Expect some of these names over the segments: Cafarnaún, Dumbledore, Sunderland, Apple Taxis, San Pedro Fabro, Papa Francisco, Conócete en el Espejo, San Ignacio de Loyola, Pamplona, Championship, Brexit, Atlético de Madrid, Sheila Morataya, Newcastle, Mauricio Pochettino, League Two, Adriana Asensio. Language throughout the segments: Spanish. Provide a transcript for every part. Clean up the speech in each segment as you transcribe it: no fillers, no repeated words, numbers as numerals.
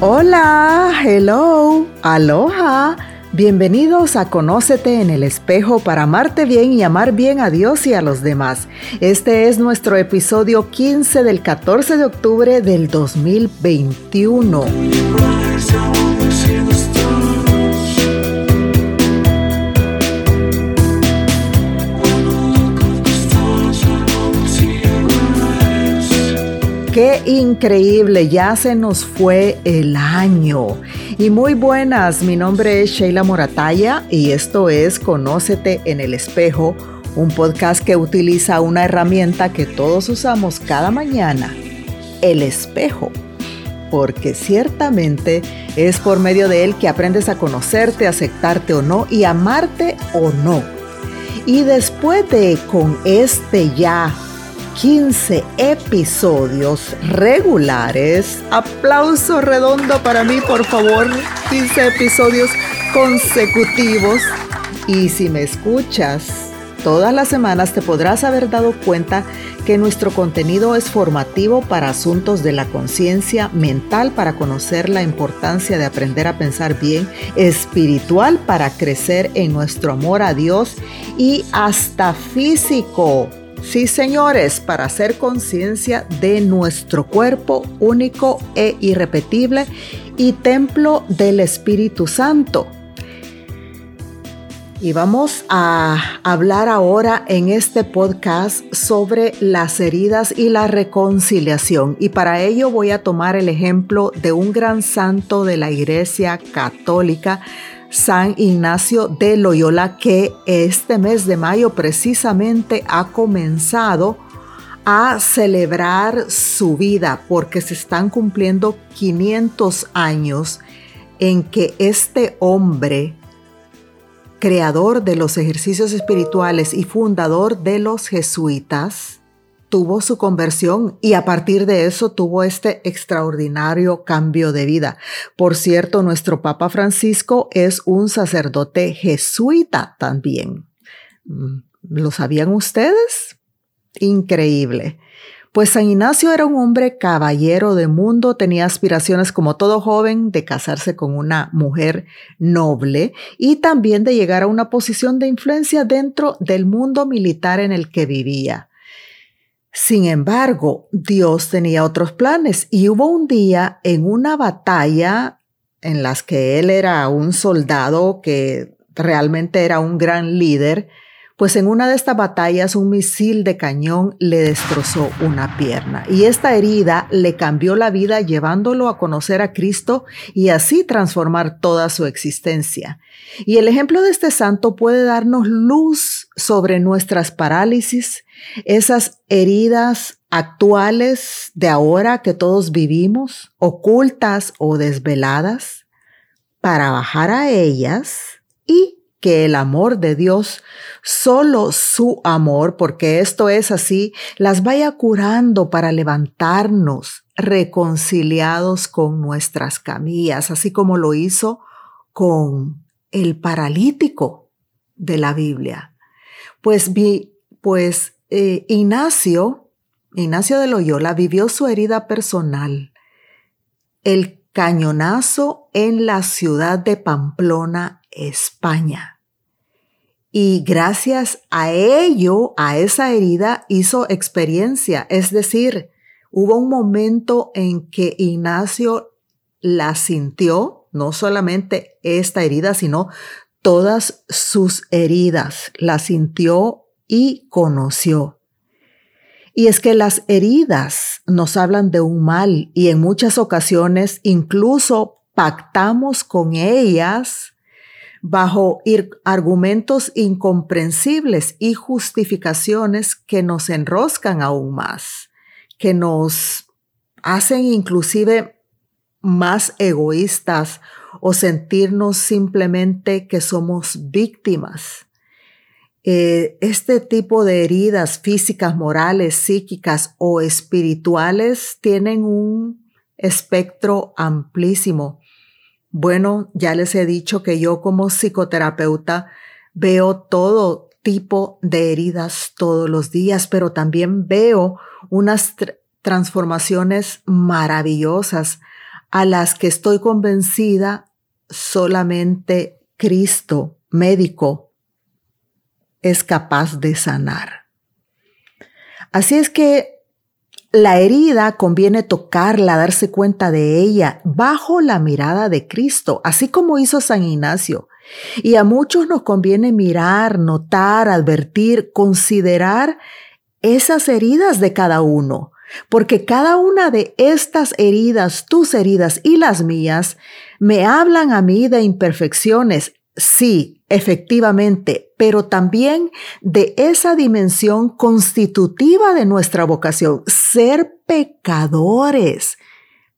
Hola, hello, aloha, bienvenidos a Conócete en el Espejo para amarte bien y amar bien a Dios y a los demás. Este es nuestro episodio 15 del 14 de octubre del 2021. ¡Qué increíble! Ya se nos fue el año. Y muy buenas, mi nombre es Sheila Morataya y esto es Conócete en el Espejo, un podcast que utiliza una herramienta que todos usamos cada mañana, el espejo. Porque ciertamente es por medio de él que aprendes a conocerte, aceptarte o no y amarte o no. Y después de con este ya 15 episodios regulares. Aplauso redondo para mí, por favor. 15 episodios consecutivos. Y si me escuchas todas las semanas, te podrás haber dado cuenta que nuestro contenido es formativo para asuntos de la conciencia mental, para conocer la importancia de aprender a pensar bien, espiritual, para crecer en nuestro amor a Dios y hasta físico. Sí, señores, para hacer conciencia de nuestro cuerpo único e irrepetible y templo del Espíritu Santo. Y vamos a hablar ahora en este podcast sobre las heridas y la reconciliación. Y para ello voy a tomar el ejemplo de un gran santo de la Iglesia Católica, San Ignacio de Loyola, que este mes de mayo precisamente ha comenzado a celebrar su vida porque se están cumpliendo 500 años en que este hombre, creador de los ejercicios espirituales y fundador de los jesuitas, tuvo su conversión y a partir de eso tuvo este extraordinario cambio de vida. Por cierto, nuestro Papa Francisco es un sacerdote jesuita también. ¿Lo sabían ustedes? Increíble. Pues San Ignacio era un hombre caballero de mundo, tenía aspiraciones como todo joven de casarse con una mujer noble y también de llegar a una posición de influencia dentro del mundo militar en el que vivía. Sin embargo, Dios tenía otros planes y hubo un día en una batalla en las que él era un soldado que realmente era un gran líder, pues en una de estas batallas un misil de cañón le destrozó una pierna y esta herida le cambió la vida llevándolo a conocer a Cristo y así transformar toda su existencia. Y el ejemplo de este santo puede darnos luz sobre nuestras parálisis, esas heridas actuales de ahora que todos vivimos, ocultas o desveladas, para bajar a ellas y que el amor de Dios, solo su amor, porque esto es así, las vaya curando para levantarnos reconciliados con nuestras camillas, así como lo hizo con el paralítico de la Biblia. Pues Ignacio de Loyola vivió su herida personal, el cañonazo en la ciudad de Pamplona, España. Y gracias a ello, a esa herida, hizo experiencia. Es decir, hubo un momento en que Ignacio la sintió, no solamente esta herida, sino todas sus heridas. La sintió y conoció. Y es que las heridas nos hablan de un mal y en muchas ocasiones incluso pactamos con ellas bajo argumentos incomprensibles y justificaciones que nos enroscan aún más, que nos hacen inclusive más egoístas o sentirnos simplemente que somos víctimas. Este tipo de heridas físicas, morales, psíquicas o espirituales tienen un espectro amplísimo. Bueno, ya les he dicho que yo como psicoterapeuta veo todo tipo de heridas todos los días, pero también veo unas transformaciones maravillosas a las que estoy convencida solamente Cristo, médico, es capaz de sanar. Así es que la herida conviene tocarla, darse cuenta de ella bajo la mirada de Cristo, así como hizo San Ignacio. Y a muchos nos conviene mirar, notar, advertir, considerar esas heridas de cada uno, porque cada una de estas heridas, tus heridas y las mías, me hablan a mí de imperfecciones, sí, efectivamente, pero también de esa dimensión constitutiva de nuestra vocación, ser pecadores,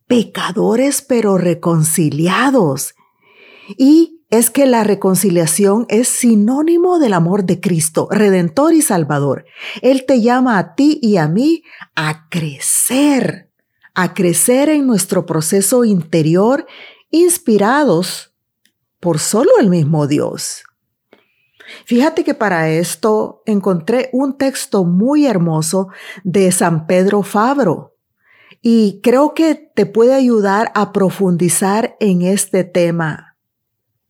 pecadores pero reconciliados. Y es que la reconciliación es sinónimo del amor de Cristo, Redentor y Salvador. Él te llama a ti y a mí a crecer en nuestro proceso interior, inspirados por solo el mismo Dios. Fíjate que para esto encontré un texto muy hermoso de San Pedro Fabro y creo que te puede ayudar a profundizar en este tema.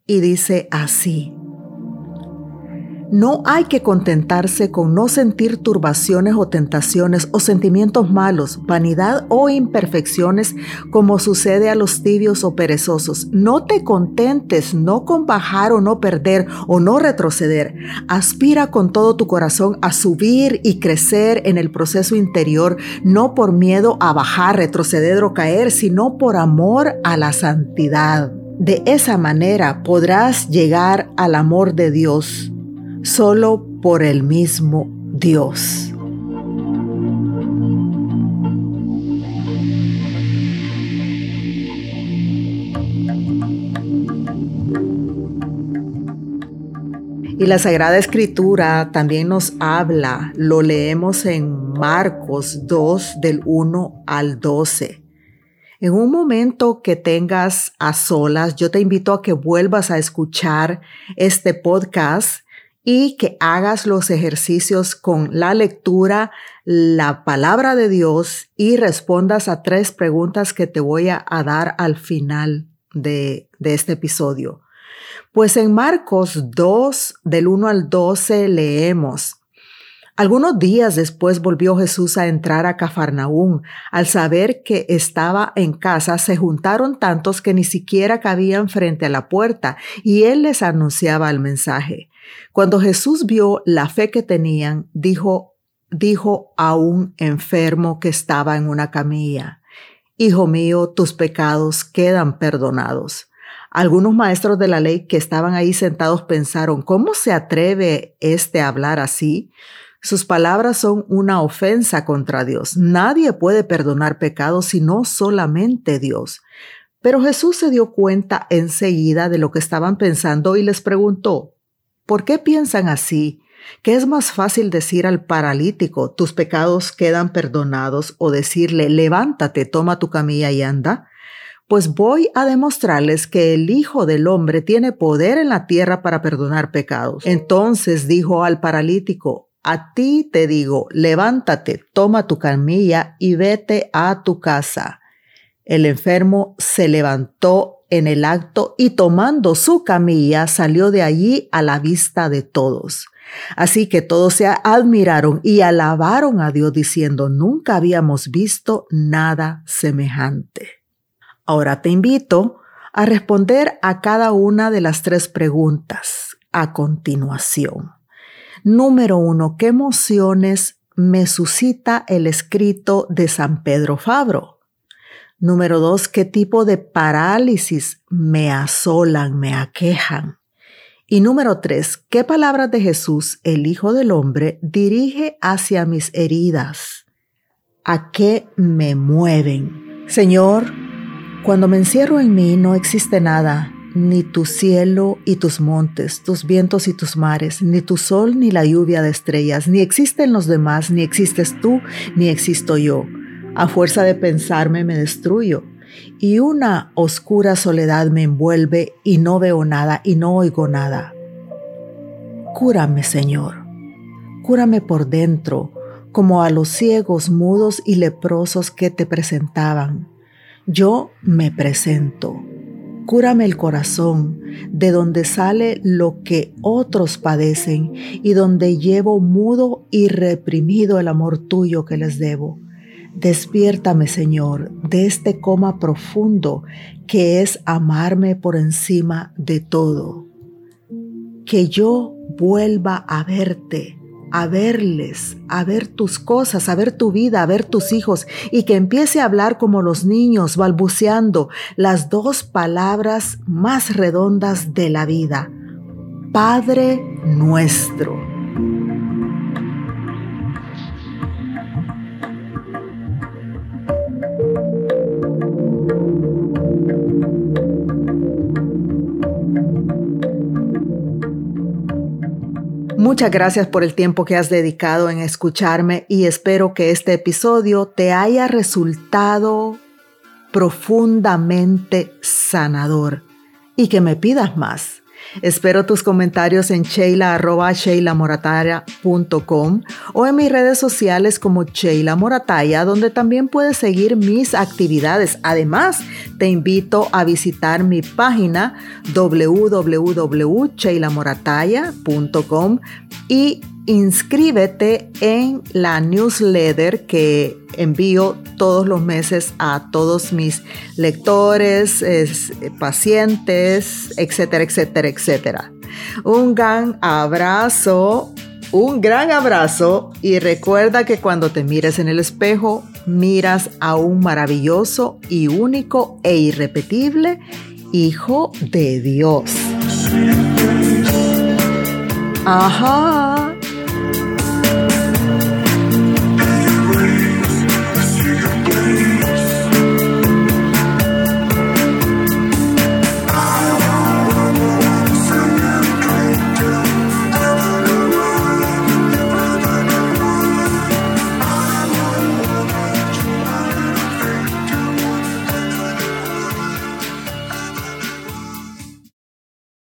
Y dice así: no hay que contentarse con no sentir turbaciones o tentaciones o sentimientos malos, vanidad o imperfecciones, como sucede a los tibios o perezosos. No te contentes, no con bajar o no perder o no retroceder. Aspira con todo tu corazón a subir y crecer en el proceso interior, no por miedo a bajar, retroceder o caer, sino por amor a la santidad. De esa manera podrás llegar al amor de Dios. Solo por el mismo Dios. Y la Sagrada Escritura también nos habla, lo leemos en Marcos 2, del 1 al 12. En un momento que tengas a solas, yo te invito a que vuelvas a escuchar este podcast y que hagas los ejercicios con la lectura, la palabra de Dios y respondas a 3 preguntas que te voy a dar al final de este episodio. Pues en Marcos 2, del 1 al 12, leemos: algunos días después volvió Jesús a entrar a Cafarnaún. Al saber que estaba en casa, se juntaron tantos que ni siquiera cabían frente a la puerta, y él les anunciaba el mensaje. Cuando Jesús vio la fe que tenían, dijo a un enfermo que estaba en una camilla: hijo mío, tus pecados quedan perdonados. Algunos maestros de la ley que estaban ahí sentados pensaron: ¿cómo se atreve a hablar así? Sus palabras son una ofensa contra Dios. Nadie puede perdonar pecados sino solamente Dios. Pero Jesús se dio cuenta enseguida de lo que estaban pensando y les preguntó: ¿por qué piensan así? ¿Qué es más fácil decir al paralítico, tus pecados quedan perdonados, o decirle, levántate, toma tu camilla y anda? Pues voy a demostrarles que el Hijo del Hombre tiene poder en la tierra para perdonar pecados. Entonces dijo al paralítico: a ti te digo, levántate, toma tu camilla y vete a tu casa. El enfermo se levantó en el acto y tomando su camilla salió de allí a la vista de todos. Así que todos se admiraron y alabaron a Dios diciendo: nunca habíamos visto nada semejante. Ahora te invito a responder a cada una de las 3 preguntas a continuación. Número 1, ¿qué emociones me suscita el escrito de San Pedro Fabro? Número 2, ¿qué tipo de parálisis me asolan, me aquejan? Y número 3, ¿qué palabras de Jesús, el Hijo del Hombre, dirige hacia mis heridas? ¿A qué me mueven? Señor, cuando me encierro en mí no existe nada. Ni tu cielo y tus montes, tus vientos y tus mares, ni tu sol ni la lluvia de estrellas, ni existen los demás, ni existes tú, ni existo yo. A fuerza de pensarme me destruyo, y una oscura soledad me envuelve, y no veo nada, y no oigo nada. Cúrame, Señor, cúrame por dentro, como a los ciegos, mudos y leprosos que te presentaban. Yo me presento. Cúrame el corazón, de donde sale lo que otros padecen y donde llevo mudo y reprimido el amor tuyo que les debo. Despiértame, Señor, de este coma profundo que es amarme por encima de todo. Que yo vuelva a verte, a verles, a ver tus cosas, a ver tu vida, a ver tus hijos, y que empiece a hablar como los niños, balbuceando las dos palabras más redondas de la vida: Padre nuestro. Muchas gracias por el tiempo que has dedicado en escucharme y espero que este episodio te haya resultado profundamente sanador y que me pidas más. Espero tus comentarios en sheila@sheilamorataya.com o en mis redes sociales como Sheila Morataya, donde también puedes seguir mis actividades. Además, te invito a visitar mi página www.sheilamorataya.com y inscríbete en la newsletter que envío todos los meses a todos mis lectores, pacientes, etcétera, etcétera, etcétera. Un gran abrazo y recuerda que cuando te mires en el espejo, miras a un maravilloso y único e irrepetible Hijo de Dios. ¡Ajá!